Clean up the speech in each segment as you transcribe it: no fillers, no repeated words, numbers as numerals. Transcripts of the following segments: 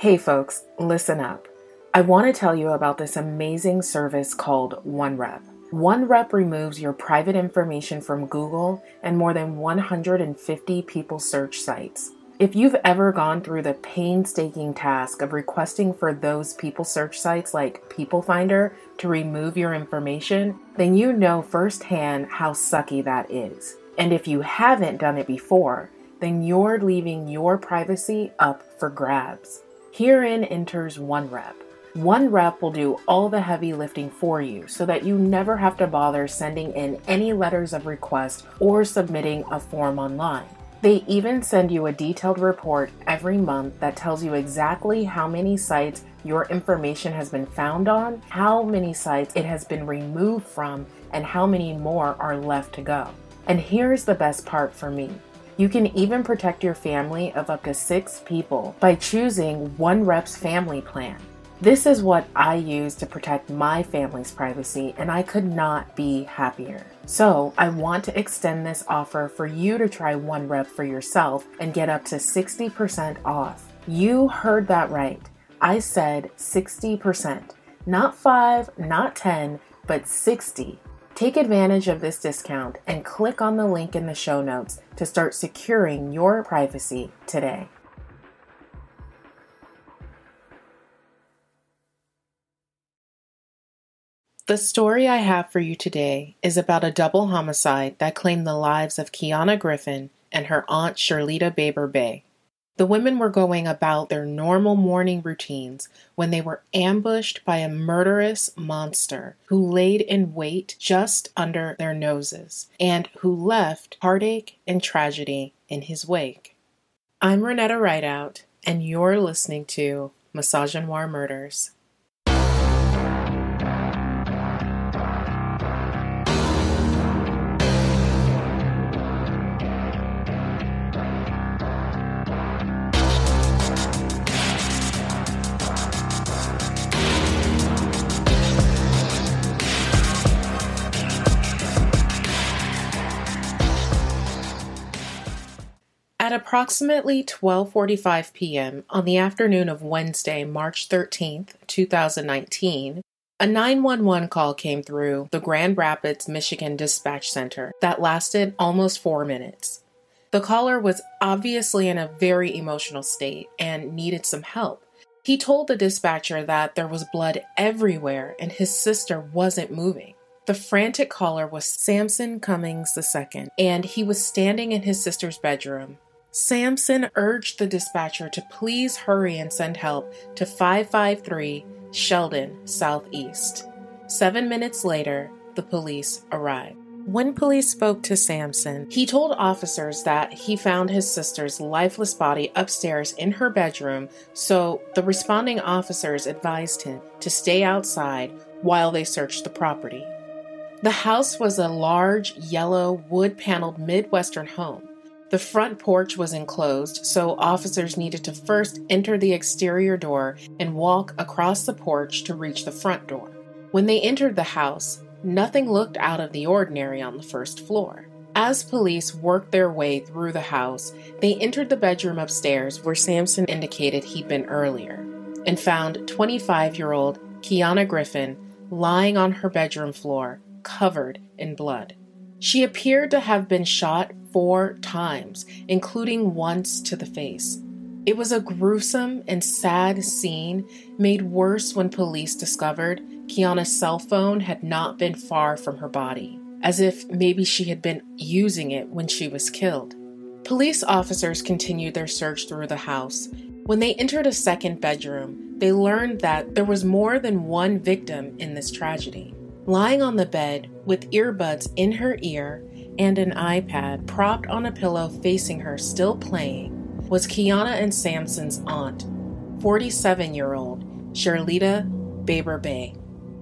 Hey folks, listen up. I want to tell you about this amazing service called OneRep. OneRep removes your private information from Google and more than 150 people search sites. If you've ever gone through the painstaking task of requesting for those people search sites like PeopleFinder to remove your information, then you know firsthand how sucky that is. And if you haven't done it before, then you're leaving your privacy up for grabs. Herein enters OneRep. OneRep will do all the heavy lifting for you so that you never have to bother sending in any letters of request or submitting a form online. They even send you a detailed report every month that tells you exactly how many sites your information has been found on, how many sites it has been removed from, and how many more are left to go. And here's the best part for me. You can even protect your family of up to 6 people by choosing OneRep's family plan. This is what I use to protect my family's privacy, and I could not be happier. So I want to extend this offer for you to try OneRep for yourself and get up to 60% off. You heard that right. I said 60%. Not 5, not 10, but 60. Take advantage of this discount and click on the link in the show notes to start securing your privacy today. The story I have for you today is about a double homicide that claimed the lives of Keyona Griffin and her aunt Cherletta Baber-Bey. The women were going about their normal morning routines when they were ambushed by a murderous monster who laid in wait just under their noses and who left heartache and tragedy in his wake. I'm Renetta Rideout, and you're listening to Misogynoir Murders. At approximately 12:45 p.m. on the afternoon of Wednesday, March 13, 2019, a 911 call came through the Grand Rapids, Michigan Dispatch Center that lasted almost 4 minutes. The caller was obviously in a very emotional state and needed some help. He told the dispatcher that there was blood everywhere and his sister wasn't moving. The frantic caller was Samson Cummings II, and he was standing in his sister's bedroom. Samson urged the dispatcher to please hurry and send help to 553 Sheldon Southeast. 7 minutes later, the police arrived. When police spoke to Samson, he told officers that he found his sister's lifeless body upstairs in her bedroom, so the responding officers advised him to stay outside while they searched the property. The house was a large, yellow, wood-paneled Midwestern home. The front porch was enclosed, so officers needed to first enter the exterior door and walk across the porch to reach the front door. When they entered the house, nothing looked out of the ordinary on the first floor. As police worked their way through the house, they entered the bedroom upstairs where Samson indicated he'd been earlier and found 25-year-old Keyona Griffin lying on her bedroom floor, covered in blood. She appeared to have been shot 4 times, including once to the face. It was a gruesome and sad scene, made worse when police discovered Keyona's cell phone had not been far from her body, as if maybe she had been using it when she was killed. Police officers continued their search through the house. When they entered a second bedroom, they learned that there was more than one victim in this tragedy. Lying on the bed with earbuds in her ear and an iPad propped on a pillow facing her, still playing, was Keyona and Samson's aunt, 47-year-old Cherletta Baber-Bey.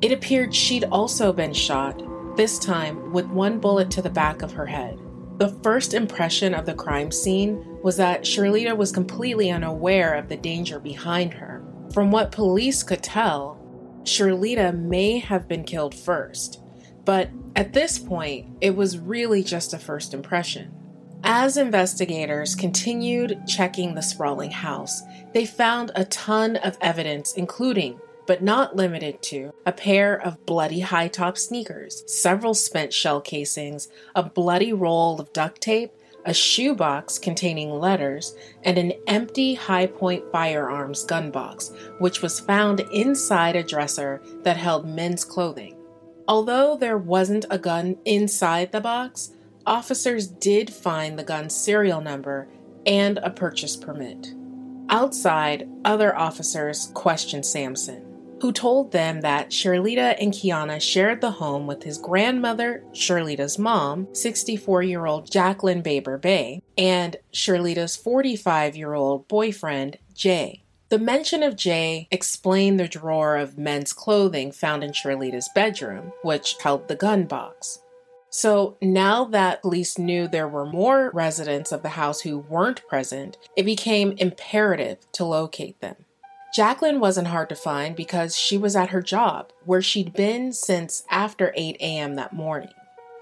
It appeared she'd also been shot, this time with one bullet to the back of her head. The first impression of the crime scene was that Cherletta was completely unaware of the danger behind her. From what police could tell, Cherletta may have been killed first, but at this point, it was really just a first impression. As investigators continued checking the sprawling house, they found a ton of evidence, including, but not limited to, a pair of bloody high-top sneakers, several spent shell casings, a bloody roll of duct tape, a shoebox containing letters, and an empty High Point Firearms gun box, which was found inside a dresser that held men's clothing. Although there wasn't a gun inside the box, officers did find the gun's serial number and a purchase permit. Outside, other officers questioned Samson, who told them that Cherletta and Keyona shared the home with his grandmother, Cherletta's mom, 64-year-old Jacqueline Baber-Bey, and Cherletta's 45-year-old boyfriend, Jay. The mention of Jay explained the drawer of men's clothing found in Cherletta's bedroom, which held the gun box. So now that police knew there were more residents of the house who weren't present, it became imperative to locate them. Jacqueline wasn't hard to find because she was at her job, where she'd been since after 8 a.m. that morning.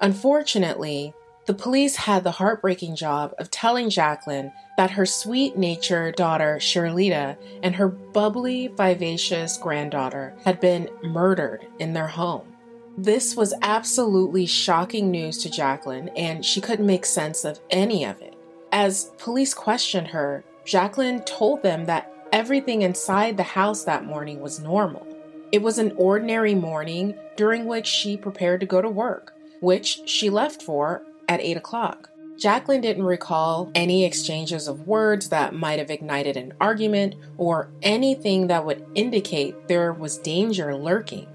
Unfortunately, the police had the heartbreaking job of telling Jacqueline that her sweet-natured daughter, Cherletta, and her bubbly, vivacious granddaughter had been murdered in their home. This was absolutely shocking news to Jacqueline, and she couldn't make sense of any of it. As police questioned her, Jacqueline told them that everything inside the house that morning was normal. It was an ordinary morning during which she prepared to go to work, which she left for at 8 o'clock. Jacqueline didn't recall any exchanges of words that might have ignited an argument or anything that would indicate there was danger lurking.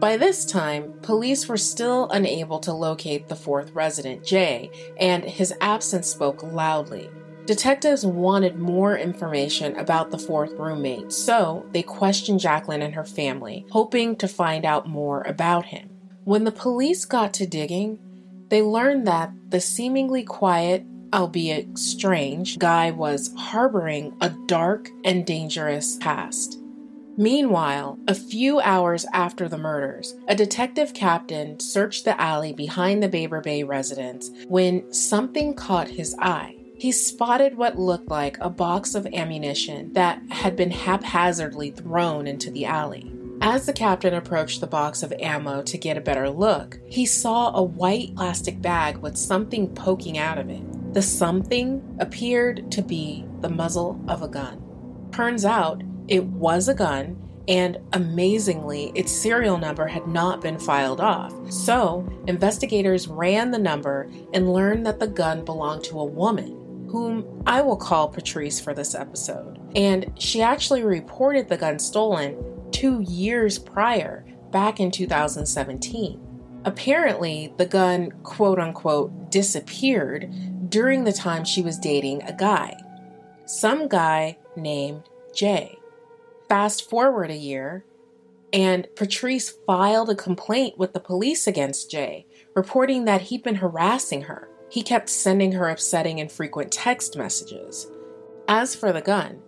By this time, police were still unable to locate the fourth resident, Jay, and his absence spoke loudly. Detectives wanted more information about the fourth roommate, so they questioned Jacqueline and her family, hoping to find out more about him. When the police got to digging, they learned that the seemingly quiet, albeit strange, guy was harboring a dark and dangerous past. Meanwhile, a few hours after the murders, a detective captain searched the alley behind the Baber-Bey residence when something caught his eye. He spotted what looked like a box of ammunition that had been haphazardly thrown into the alley. As the captain approached the box of ammo to get a better look, he saw a white plastic bag with something poking out of it. The something appeared to be the muzzle of a gun. Turns out, it was a gun, and amazingly, its serial number had not been filed off. So, investigators ran the number and learned that the gun belonged to a woman, whom I will call Patrice for this episode. And she actually reported the gun stolen 2 years prior, back in 2017. Apparently, the gun, quote-unquote, disappeared during the time she was dating a guy. Some guy named Jay. Fast forward a year, and Patrice filed a complaint with the police against Jay, reporting that he'd been harassing her. He kept sending her upsetting and frequent text messages. As for the gun,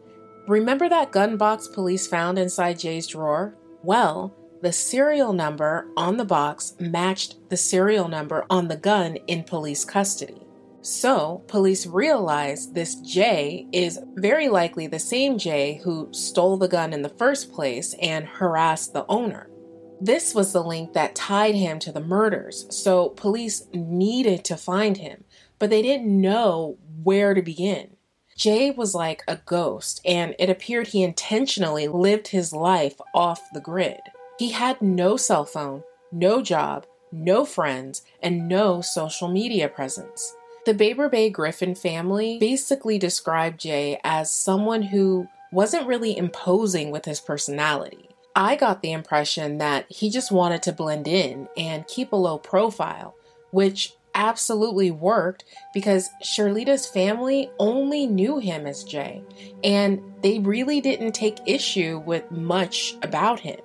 remember that gun box police found inside Jay's drawer? Well, the serial number on the box matched the serial number on the gun in police custody. So, police realized this Jay is very likely the same Jay who stole the gun in the first place and harassed the owner. This was the link that tied him to the murders, so police needed to find him, but they didn't know where to begin. Jay was like a ghost, and it appeared he intentionally lived his life off the grid. He had no cell phone, no job, no friends, and no social media presence. The Baber-Bey Griffin family basically described Jay as someone who wasn't really imposing with his personality. I got the impression that he just wanted to blend in and keep a low profile, which absolutely worked because Cherletta's family only knew him as Jay, and they really didn't take issue with much about him,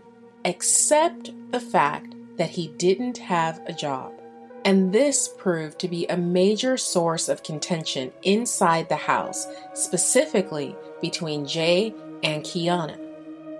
except the fact that he didn't have a job. And this proved to be a major source of contention inside the house, specifically between Jay and Keyona.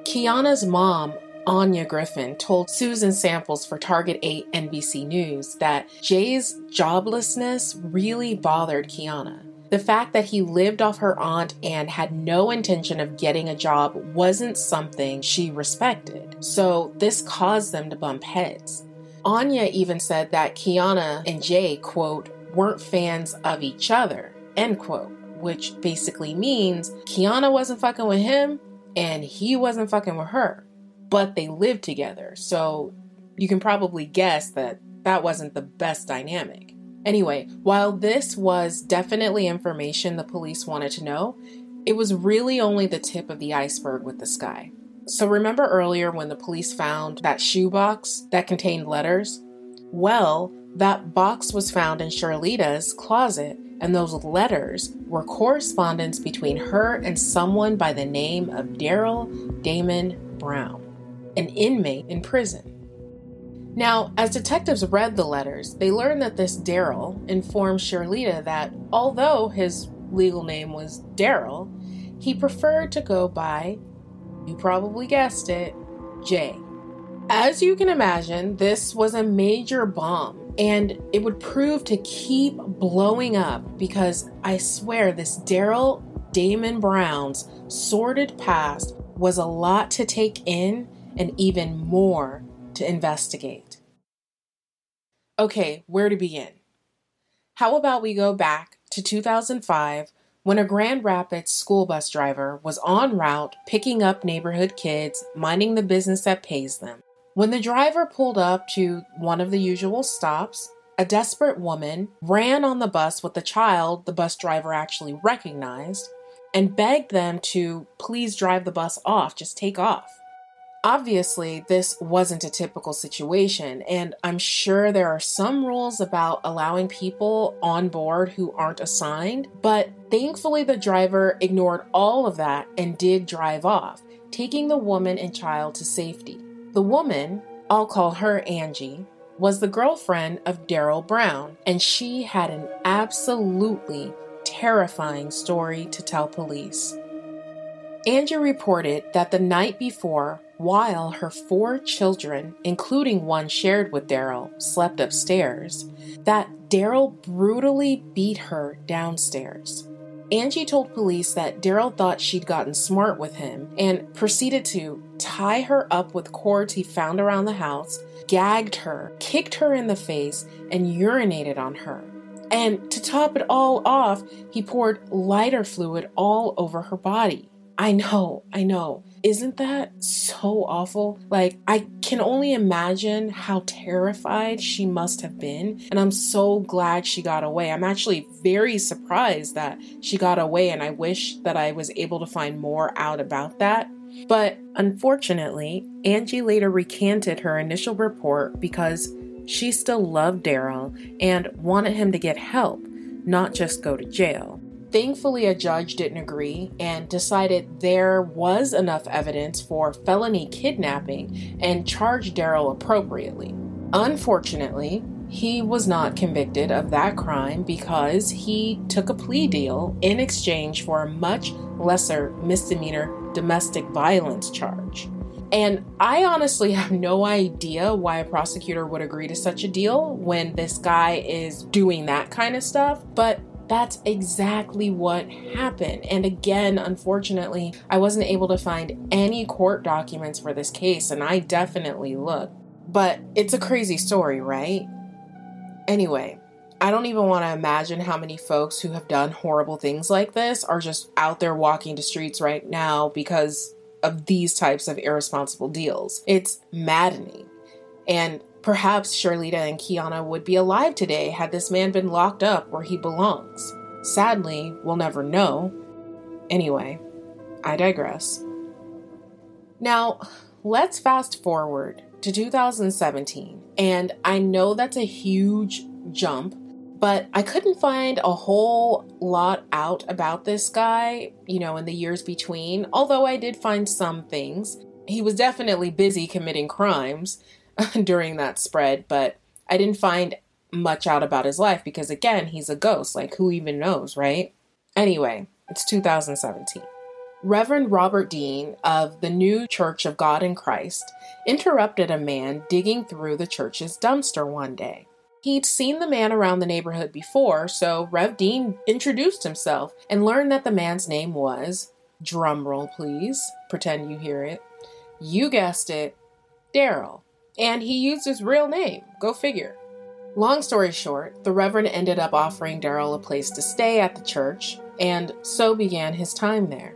Keyona's mom Anya Griffin told Susan Samples for Target 8 NBC News that Jay's joblessness really bothered Keyona. The fact that he lived off her aunt and had no intention of getting a job wasn't something she respected, so this caused them to bump heads. Anya even said that Keyona and Jay, quote, weren't fans of each other, end quote, which basically means Keyona wasn't fucking with him and he wasn't fucking with her, but they lived together, so you can probably guess that that wasn't the best dynamic. Anyway, while this was definitely information the police wanted to know, it was really only the tip of the iceberg with this guy. So remember earlier when the police found that shoebox that contained letters? Well, that box was found in Cherletta's closet, and those letters were correspondence between her and someone by the name of Daryl Damon Brown, an inmate in prison. Now, as detectives read the letters, they learned that this Daryl informed Cherletta that although his legal name was Daryl, he preferred to go by, you probably guessed it, Jay. As you can imagine, this was a major bomb, and it would prove to keep blowing up because I swear this Daryl Damon Brown's sordid past was a lot to take in and even more to investigate. Okay, where to begin? How about we go back to 2005 when a Grand Rapids school bus driver was en route picking up neighborhood kids, minding the business that pays them. When the driver pulled up to one of the usual stops, a desperate woman ran on the bus with a child the bus driver actually recognized and begged them to please drive the bus off, just take off. Obviously, this wasn't a typical situation, and I'm sure there are some rules about allowing people on board who aren't assigned, but thankfully the driver ignored all of that and did drive off, taking the woman and child to safety. The woman, I'll call her Angie, was the girlfriend of Daryl Brown, and she had an absolutely terrifying story to tell police. Angie reported that the night before, while her four children, including one shared with Daryl, slept upstairs, that Daryl brutally beat her downstairs. Angie told police that Daryl thought she'd gotten smart with him and proceeded to tie her up with cords he found around the house, gagged her, kicked her in the face, and urinated on her. And to top it all off, he poured lighter fluid all over her body. I know. Isn't that so awful? Like, I can only imagine how terrified she must have been. And I'm so glad she got away. I'm actually very surprised that she got away, and I wish that I was able to find more out about that. But unfortunately, Angie later recanted her initial report because she still loved Daryl and wanted him to get help, not just go to jail. Thankfully, a judge didn't agree and decided there was enough evidence for felony kidnapping and charged Daryl appropriately. Unfortunately, he was not convicted of that crime because he took a plea deal in exchange for a much lesser misdemeanor domestic violence charge. And I honestly have no idea why a prosecutor would agree to such a deal when this guy is doing that kind of stuff, but that's exactly what happened. And again, unfortunately, I wasn't able to find any court documents for this case, and I definitely looked. But it's a crazy story, right? Anyway, I don't even want to imagine how many folks who have done horrible things like this are just out there walking the streets right now because of these types of irresponsible deals. It's maddening. And perhaps Cherletta and Keyona would be alive today had this man been locked up where he belongs. Sadly, we'll never know. Anyway, I digress. Now, let's fast forward to 2017, and I know that's a huge jump, but I couldn't find a whole lot out about this guy, you know, in the years between, although I did find some things. He was definitely busy committing crimes during that spread, but I didn't find much out about his life because, again, he's a ghost. Like, who even knows, right? Anyway, it's 2017. Reverend Robert Dean of the New Church of God in Christ interrupted a man digging through the church's dumpster one day. He'd seen the man around the neighborhood before, so Rev Dean introduced himself and learned that the man's name was, drumroll please, pretend you hear it, you guessed it, Daryl. And he used his real name. Go figure. Long story short, the Reverend ended up offering Daryl a place to stay at the church, and so began his time there.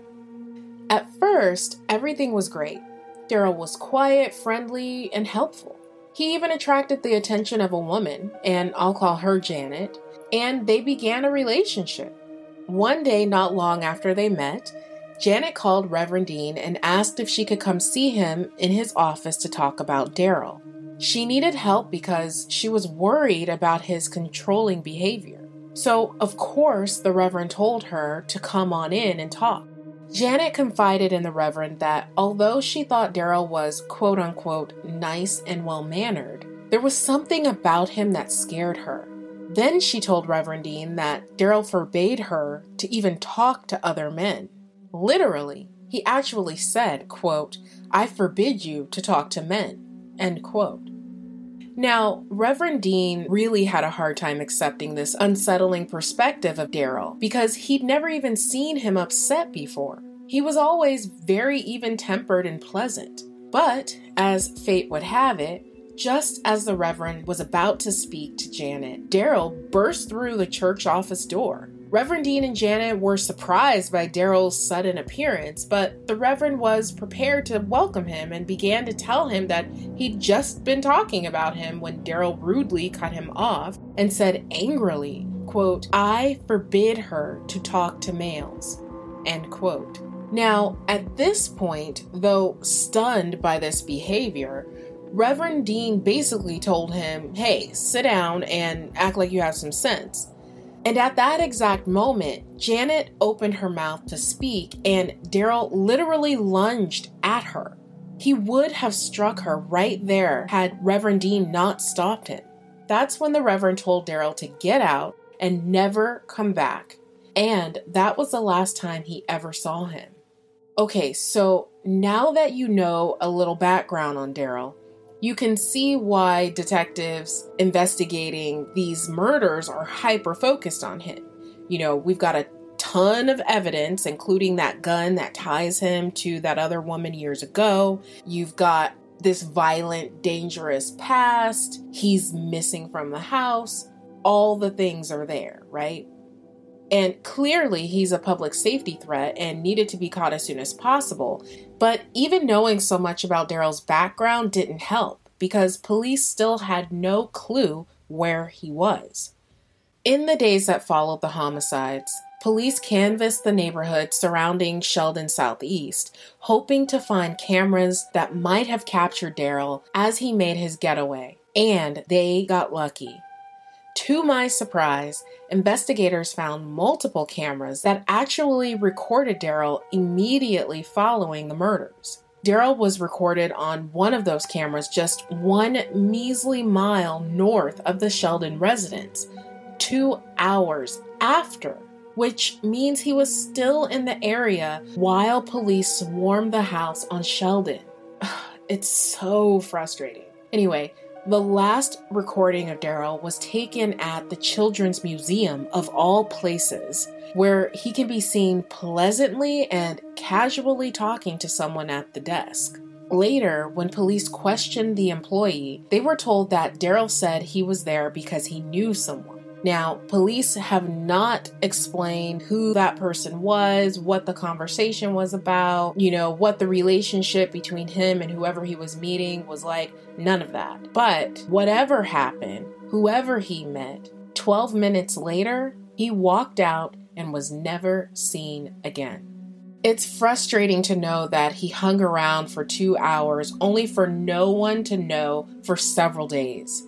At first, everything was great. Daryl was quiet, friendly, and helpful. He even attracted the attention of a woman, and I'll call her Janet, and they began a relationship. One day, not long after they met, Janet called Reverend Dean and asked if she could come see him in his office to talk about Daryl. She needed help because she was worried about his controlling behavior. So, of course, the Reverend told her to come on in and talk. Janet confided in the Reverend that although she thought Daryl was quote-unquote nice and well-mannered, there was something about him that scared her. Then she told Reverend Dean that Daryl forbade her to even talk to other men. Literally, he actually said, quote, "I forbid you to talk to men," end quote. Now, Reverend Dean really had a hard time accepting this unsettling perspective of Daryl because he'd never even seen him upset before. He was always very even-tempered and pleasant. But, as fate would have it, just as the Reverend was about to speak to Janet, Daryl burst through the church office door. Reverend Dean and Janet were surprised by Daryl's sudden appearance, but the Reverend was prepared to welcome him and began to tell him that he'd just been talking about him when Daryl rudely cut him off and said angrily, quote, "I forbid her to talk to males," end quote. Now, at this point, though stunned by this behavior, Reverend Dean basically told him, "Hey, sit down and act like you have some sense." And at that exact moment, Janet opened her mouth to speak, and Daryl literally lunged at her. He would have struck her right there had Reverend Dean not stopped him. That's when the Reverend told Daryl to get out and never come back. And that was the last time he ever saw him. Okay, so now that you know a little background on Daryl, you can see why detectives investigating these murders are hyper-focused on him. You know, we've got a ton of evidence, including that gun that ties him to that other woman years ago. You've got this violent, dangerous past. He's missing from the house. All the things are there, right? And clearly, he's a public safety threat and needed to be caught as soon as possible. But even knowing so much about Daryl's background didn't help because police still had no clue where he was. In the days that followed the homicides, police canvassed the neighborhood surrounding Sheldon Southeast, hoping to find cameras that might have captured Daryl as he made his getaway. And they got lucky. To my surprise, investigators found multiple cameras that actually recorded Daryl immediately following the murders. Daryl was recorded on one of those cameras just one measly mile north of the Sheldon residence, 2 hours after, which means he was still in the area while police swarmed the house on Sheldon. It's so frustrating. Anyway, the last recording of Daryl was taken at the Children's Museum of all places, where he can be seen pleasantly and casually talking to someone at the desk. Later, when police questioned the employee, they were told that Daryl said he was there because he knew someone. Now, police have not explained who that person was, what the conversation was about, you know, what the relationship between him and whoever he was meeting was like, none of that. But whatever happened, whoever he met, 12 minutes later, he walked out and was never seen again. It's frustrating to know that he hung around for 2 hours only for no one to know for several days.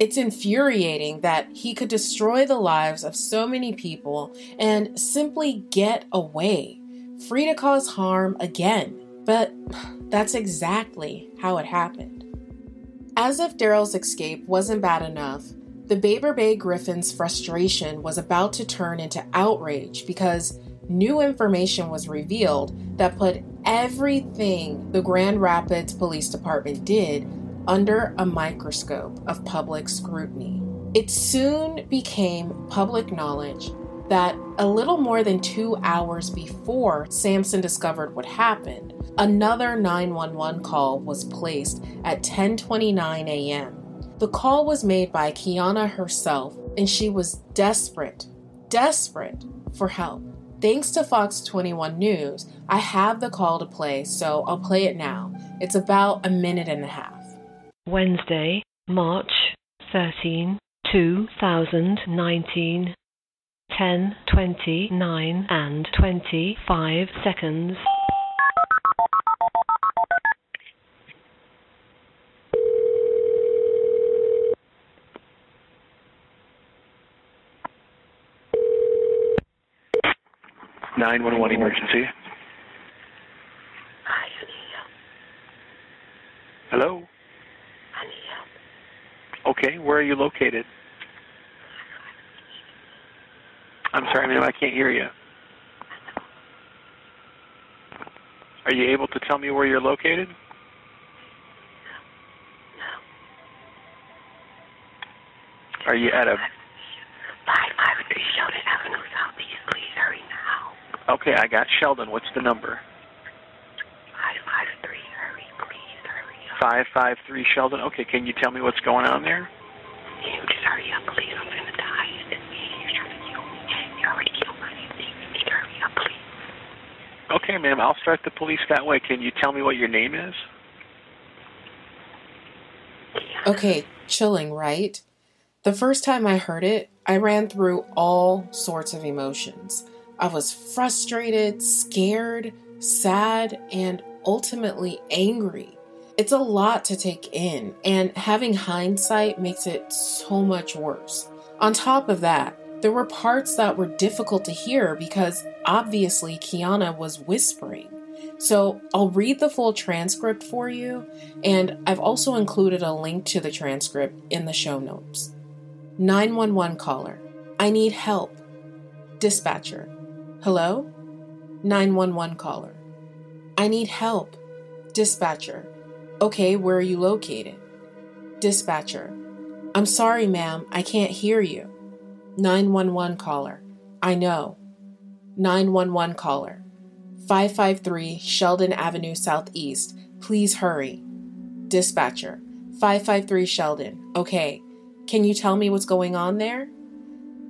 It's infuriating that he could destroy the lives of so many people and simply get away, free to cause harm again. But that's exactly how it happened. As if Daryl's escape wasn't bad enough, the Baber-Bey Griffin's frustration was about to turn into outrage because new information was revealed that put everything the Grand Rapids Police Department did under a microscope of public scrutiny. It soon became public knowledge that a little more than 2 hours before Samson discovered what happened, another 911 call was placed at 10:29 a.m. The call was made by Keyona herself, and she was desperate for help. Thanks to Fox 21 News, I have the call to play, so I'll play it now. It's about a minute and a half. Wednesday, March 13, 2019. 10:29 and 25 seconds. -111 emergency. Hi, I need help. Hello? I need help. Okay, where are you located? I'm sorry, ma'am, I can't hear you. Are you able to tell me where you're located? No. Are you at a... Okay, I got Sheldon. What's the number? 553, hurry, please, hurry up. 553, Sheldon. Okay, can you tell me what's going on there? You just hurry up, please. I'm going to die. You're trying to kill me. You already killed me. You hurry up, please. Okay, ma'am, I'll start the police that way. Can you tell me what your name is? Okay, chilling, right? The first time I heard it, I ran through all sorts of emotions. I was frustrated, scared, sad, and ultimately angry. It's a lot to take in, and having hindsight makes it so much worse. On top of that, there were parts that were difficult to hear because obviously Keyona was whispering. So I'll read the full transcript for you, and I've also included a link to the transcript in the show notes. 911 caller. I need help. Dispatcher. Hello? 911 caller. I need help. Dispatcher. Okay, where are you located? Dispatcher. I'm sorry, ma'am, I can't hear you. 911 caller. I know. 911 caller. 553 Sheldon Avenue Southeast. Please hurry. Dispatcher. 553 Sheldon. Okay. Can you tell me what's going on there?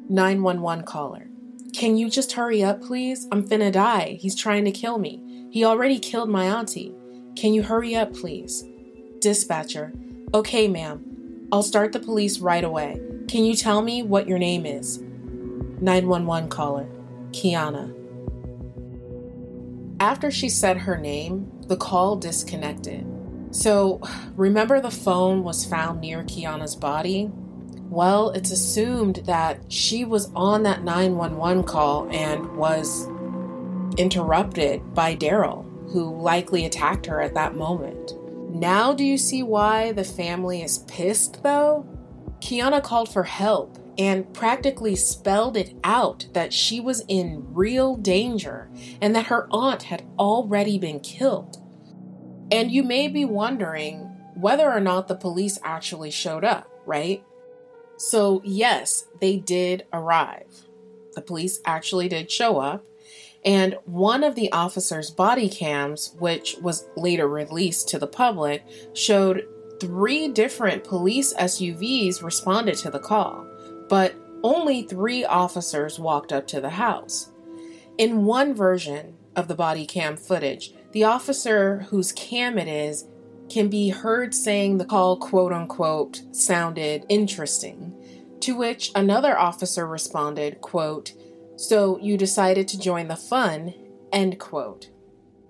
911 caller. Can you just hurry up, please? I'm finna die. He's trying to kill me. He already killed my auntie. Can you hurry up, please? Dispatcher. Okay, ma'am. I'll start the police right away. Can you tell me what your name is? 911 caller. Keyona. After she said her name, the call disconnected. So, remember the phone was found near Keyona's body? Well, it's assumed that she was on that 911 call and was interrupted by Daryl, who likely attacked her at that moment. Now do you see why the family is pissed, though? Keyona called for help and practically spelled it out that she was in real danger and that her aunt had already been killed. And you may be wondering whether or not the police actually showed up, right? So yes, they did arrive. The police actually did show up, and one of the officers' body cams, which was later released to the public, showed 3 different police SUVs responded to the call, but only 3 officers walked up to the house. In one version of the body cam footage, the officer whose cam it is can be heard saying the call, quote unquote, sounded interesting, to which another officer responded, quote, so you decided to join the fun, end quote.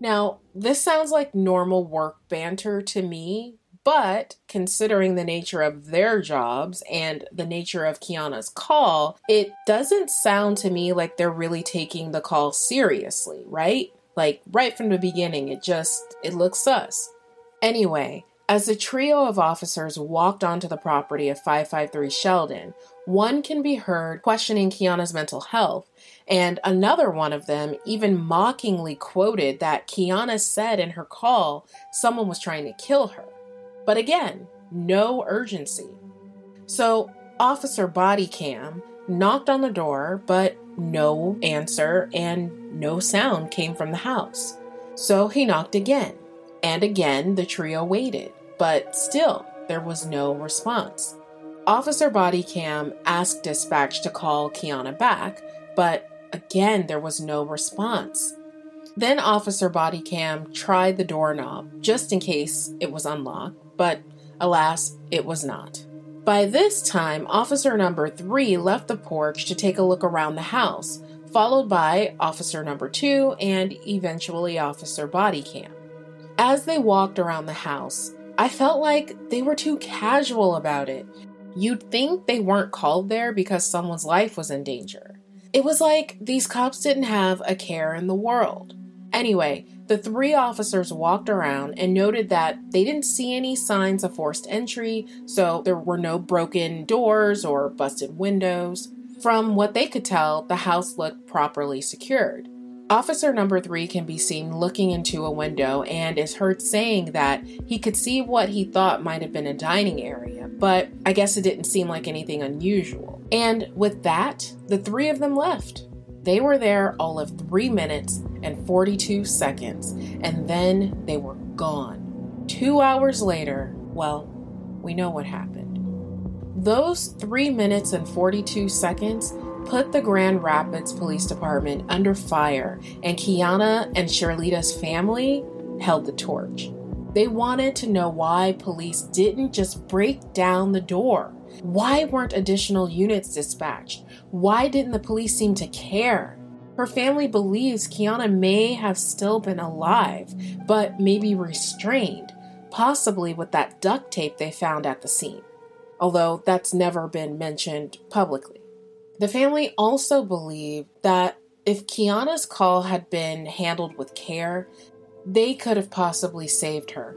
Now, this sounds like normal work banter to me, but considering the nature of their jobs and the nature of Keyona's call, it doesn't sound to me like they're really taking the call seriously, right? Like right from the beginning, it looks sus. Anyway, As a trio of officers walked onto the property of 553 Sheldon, one can be heard questioning Keyona's mental health, and another one of them even mockingly quoted that Keyona said in her call someone was trying to kill her. But again, no urgency. So Officer Body Cam knocked on the door, but no answer and no sound came from the house. So he knocked again. And again, the trio waited, but still, there was no response. Officer Body Cam asked dispatch to call Keyona back, but again, there was no response. Then Officer Body Cam tried the doorknob just in case it was unlocked, but alas, it was not. By this time, Officer Number 3 left the porch to take a look around the house, followed by Officer Number 2 and eventually Officer Body Cam. As they walked around the house, I felt like they were too casual about it. You'd think they weren't called there because someone's life was in danger. It was like these cops didn't have a care in the world. Anyway, the three officers walked around and noted that they didn't see any signs of forced entry, so there were no broken doors or busted windows. From what they could tell, the house looked properly secured. Officer Number 3 can be seen looking into a window and is heard saying that he could see what he thought might have been a dining area, but I guess it didn't seem like anything unusual. And with that, the three of them left. They were there all of 3 minutes and 42 seconds, and then they were gone. 2 hours later, well, we know what happened. Those 3 minutes and 42 seconds put the Grand Rapids Police Department under fire, and Keyona and Cherletta's family held the torch. They wanted to know why police didn't just break down the door. Why weren't additional units dispatched? Why didn't the police seem to care? Her family believes Keyona may have still been alive, but maybe restrained, possibly with that duct tape they found at the scene, although that's never been mentioned publicly. The family also believed that if Keyona's call had been handled with care, they could have possibly saved her.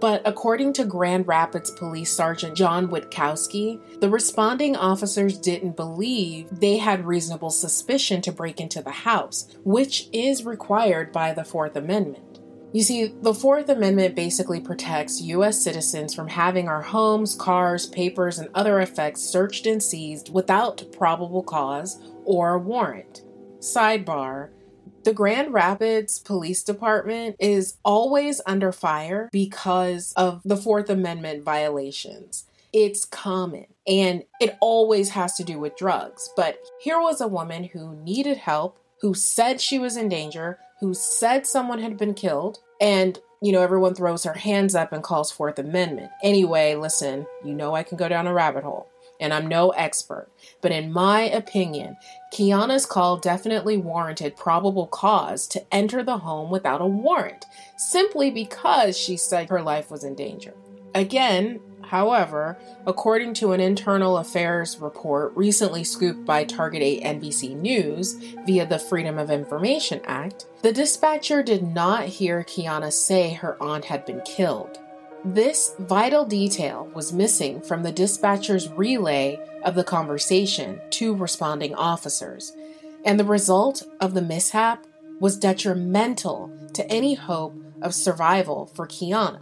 But according to Grand Rapids Police Sergeant John Witkowski, the responding officers didn't believe they had reasonable suspicion to break into the house, which is required by the Fourth Amendment. You see, the Fourth Amendment basically protects U.S. citizens from having our homes, cars, papers, and other effects searched and seized without probable cause or a warrant. Sidebar, the Grand Rapids Police Department is always under fire because of the Fourth Amendment violations. It's common, and it always has to do with drugs. But here was a woman who needed help, who said she was in danger, who said someone had been killed, and, everyone throws her hands up and calls Fourth Amendment. Anyway, listen, I can go down a rabbit hole, and I'm no expert, but in my opinion, Keyona's call definitely warranted probable cause to enter the home without a warrant, simply because she said her life was in danger. Again, however, according to an internal affairs report recently scooped by Target 8 NBC News via the Freedom of Information Act, the dispatcher did not hear Keyona say her aunt had been killed. This vital detail was missing from the dispatcher's relay of the conversation to responding officers, and the result of the mishap was detrimental to any hope of survival for Keyona.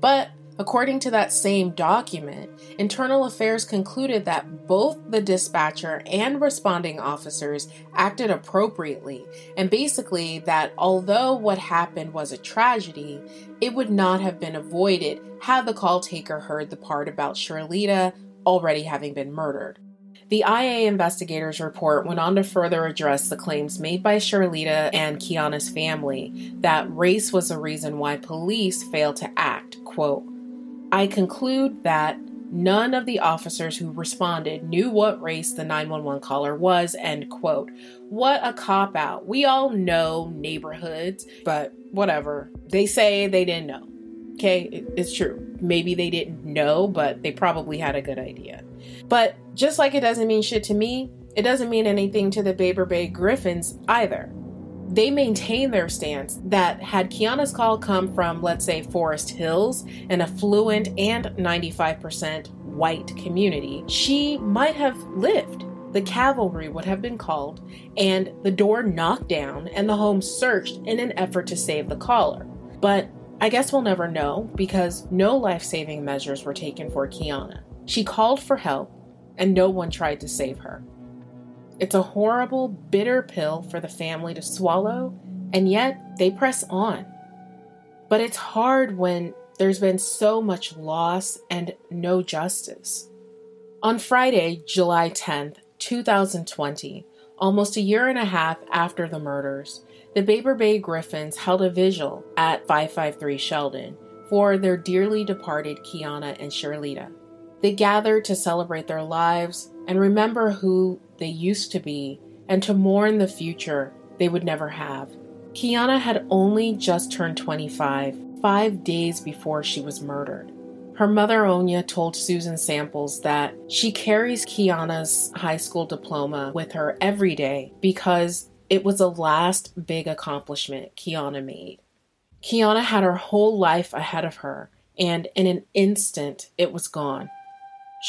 But according to that same document, Internal Affairs concluded that both the dispatcher and responding officers acted appropriately, and basically that although what happened was a tragedy, it would not have been avoided had the call taker heard the part about Cherletta already having been murdered. The IA investigators' report went on to further address the claims made by Cherletta and Keyona's family that race was the reason why police failed to act. Quote, I conclude that none of the officers who responded knew what race the 911 caller was, end quote. What a cop-out. We all know neighborhoods, but whatever. They say they didn't know. Okay, it's true. Maybe they didn't know, but they probably had a good idea. But just like it doesn't mean shit to me, it doesn't mean anything to the Baber-Bey Griffins either. they maintain their stance that had Keyona's call come from, let's say, Forest Hills, an affluent and 95% white community, she might have lived. The cavalry would have been called and the door knocked down and the home searched in an effort to save the caller. But I guess we'll never know because no life-saving measures were taken for Keyona. She called for help and no one tried to save her. It's a horrible, bitter pill for the family to swallow, and yet they press on. But it's hard when there's been so much loss and no justice. On Friday, July 10th, 2020, almost a year and a half after the murders, the Baber-Bey Griffins held a vigil at 553 Sheldon for their dearly departed Keyona and Cherletta. They gathered to celebrate their lives and remember who they used to be and to mourn the future they would never have. Keyona had only just turned 25, 5 days before she was murdered. Her mother, Anya, told Susan Samples that she carries Keyana's high school diploma with her every day because it was the last big accomplishment Keyona made. Keyona had her whole life ahead of her, and in an instant, it was gone.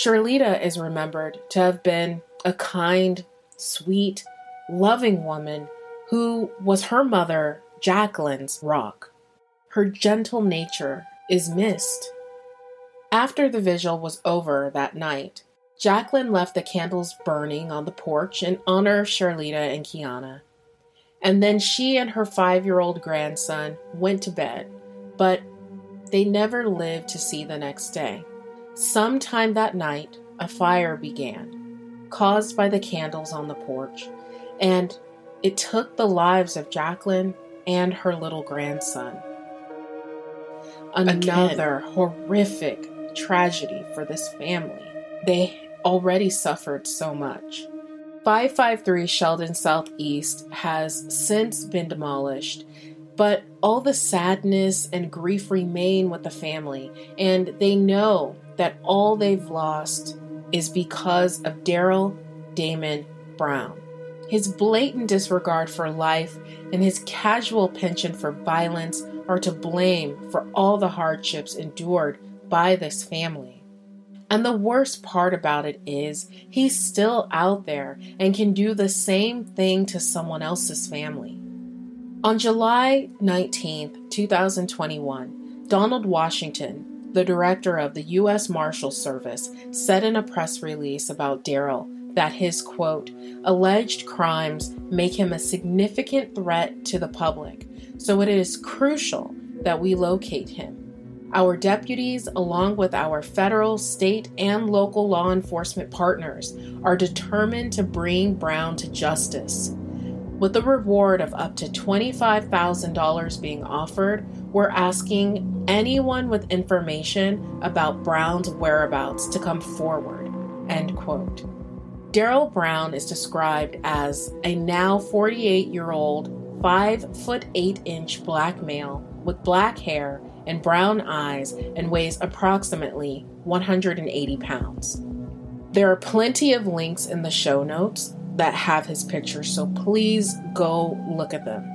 Cherletta is remembered to have been a kind, sweet, loving woman who was her mother, Jacqueline's rock. Her gentle nature is missed. After the vigil was over that night, Jacqueline left the candles burning on the porch in honor of Cherletta and Keyona. And then she and her 5-year-old grandson went to bed, but they never lived to see the next day. Sometime that night, a fire began, caused by the candles on the porch, and it took the lives of Jacqueline and her little grandson. Another horrific tragedy for this family. They already suffered so much. 553 Sheldon Southeast has since been demolished, but all the sadness and grief remain with the family, and they know that all they've lost is because of Daryl Damon Brown. His blatant disregard for life and his casual penchant for violence are to blame for all the hardships endured by this family. And the worst part about it is he's still out there and can do the same thing to someone else's family. On July 19th, 2021, Donald Washington, the director of the U.S. Marshals Service, said in a press release about Daryl that his, quote, alleged crimes make him a significant threat to the public, so it is crucial that we locate him. Our deputies, along with our federal, state, and local law enforcement partners, are determined to bring Brown to justice. With a reward of up to $25,000 being offered, we're asking anyone with information about Brown's whereabouts to come forward, end quote. Daryl Brown is described as a now 48-year-old, 5'8" black male with black hair and brown eyes and weighs approximately 180 pounds. There are plenty of links in the show notes that have his picture, so please go look at them.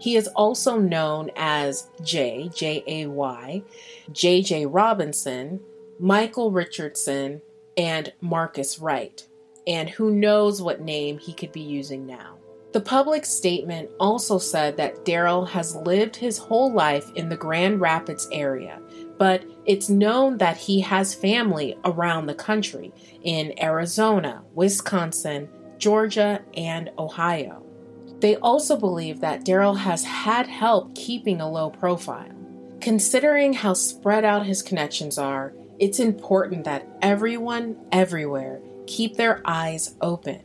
He is also known as Jay, J-A-Y, J.J. Robinson, Michael Richardson, and Marcus Wright. And who knows what name he could be using now. The public statement also said that Daryl has lived his whole life in the Grand Rapids area, but it's known that he has family around the country in Arizona, Wisconsin, Georgia, and Ohio. They also believe that Daryl has had help keeping a low profile. Considering how spread out his connections are, it's important that everyone, everywhere, keep their eyes open.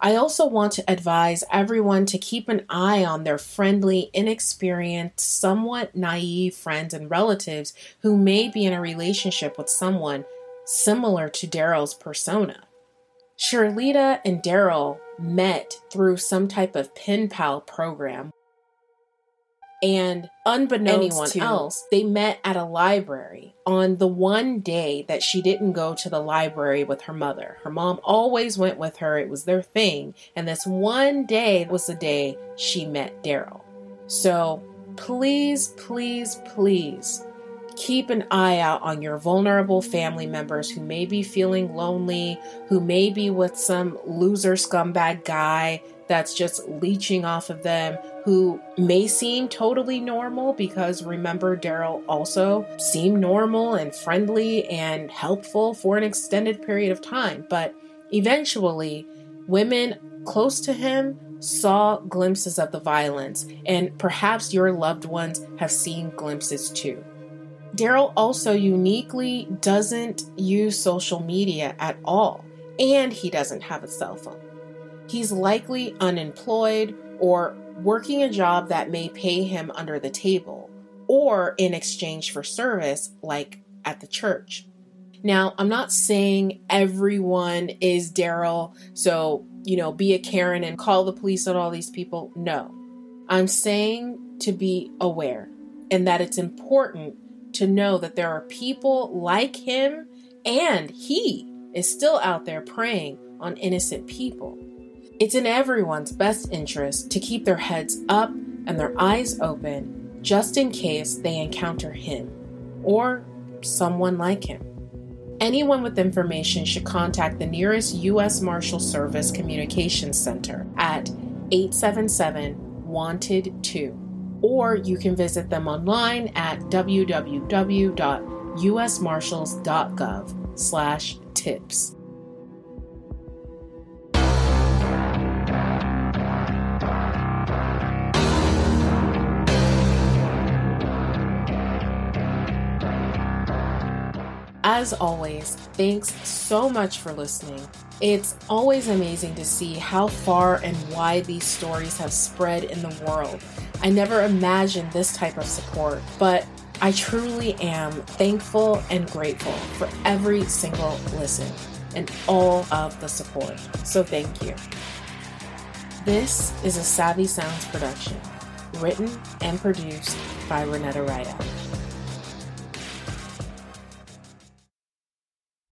I also want to advise everyone to keep an eye on their friendly, inexperienced, somewhat naive friends and relatives who may be in a relationship with someone similar to Daryl's persona. Cherletta and Daryl met through some type of pen pal program, And unbeknownst to anyone else, they met at a library on the one day that she didn't go to the library with her mother. Her mom always went with her. It was their thing. And this one day was the day she met Daryl. So please, please, please keep an eye out on your vulnerable family members who may be feeling lonely, who may be with some loser scumbag guy that's just leeching off of them, who may seem totally normal, because remember, Daryl also seemed normal and friendly and helpful for an extended period of time. But eventually, women close to him saw glimpses of the violence, and perhaps your loved ones have seen glimpses too. Daryl also uniquely doesn't use social media at all, and he doesn't have a cell phone. He's likely unemployed or working a job that may pay him under the table or in exchange for service, like at the church. Now, I'm not saying everyone is Daryl, so, you know, be a Karen and call the police on all these people. No, I'm saying to be aware, and that it's important to know that there are people like him, and he is still out there preying on innocent people. It's in everyone's best interest to keep their heads up and their eyes open just in case they encounter him or someone like him. Anyone with information should contact the nearest U.S. Marshals Service Communications Center at 877-WANTED-2, or you can visit them online at www.usmarshals.gov/tips. As always, thanks so much for listening. It's always amazing to see how far and wide these stories have spread in the world. I never imagined this type of support, but I truly am thankful and grateful for every single listen and all of the support. So thank you. This is a Savvy Sounds production, written and produced by Renetta Rideout.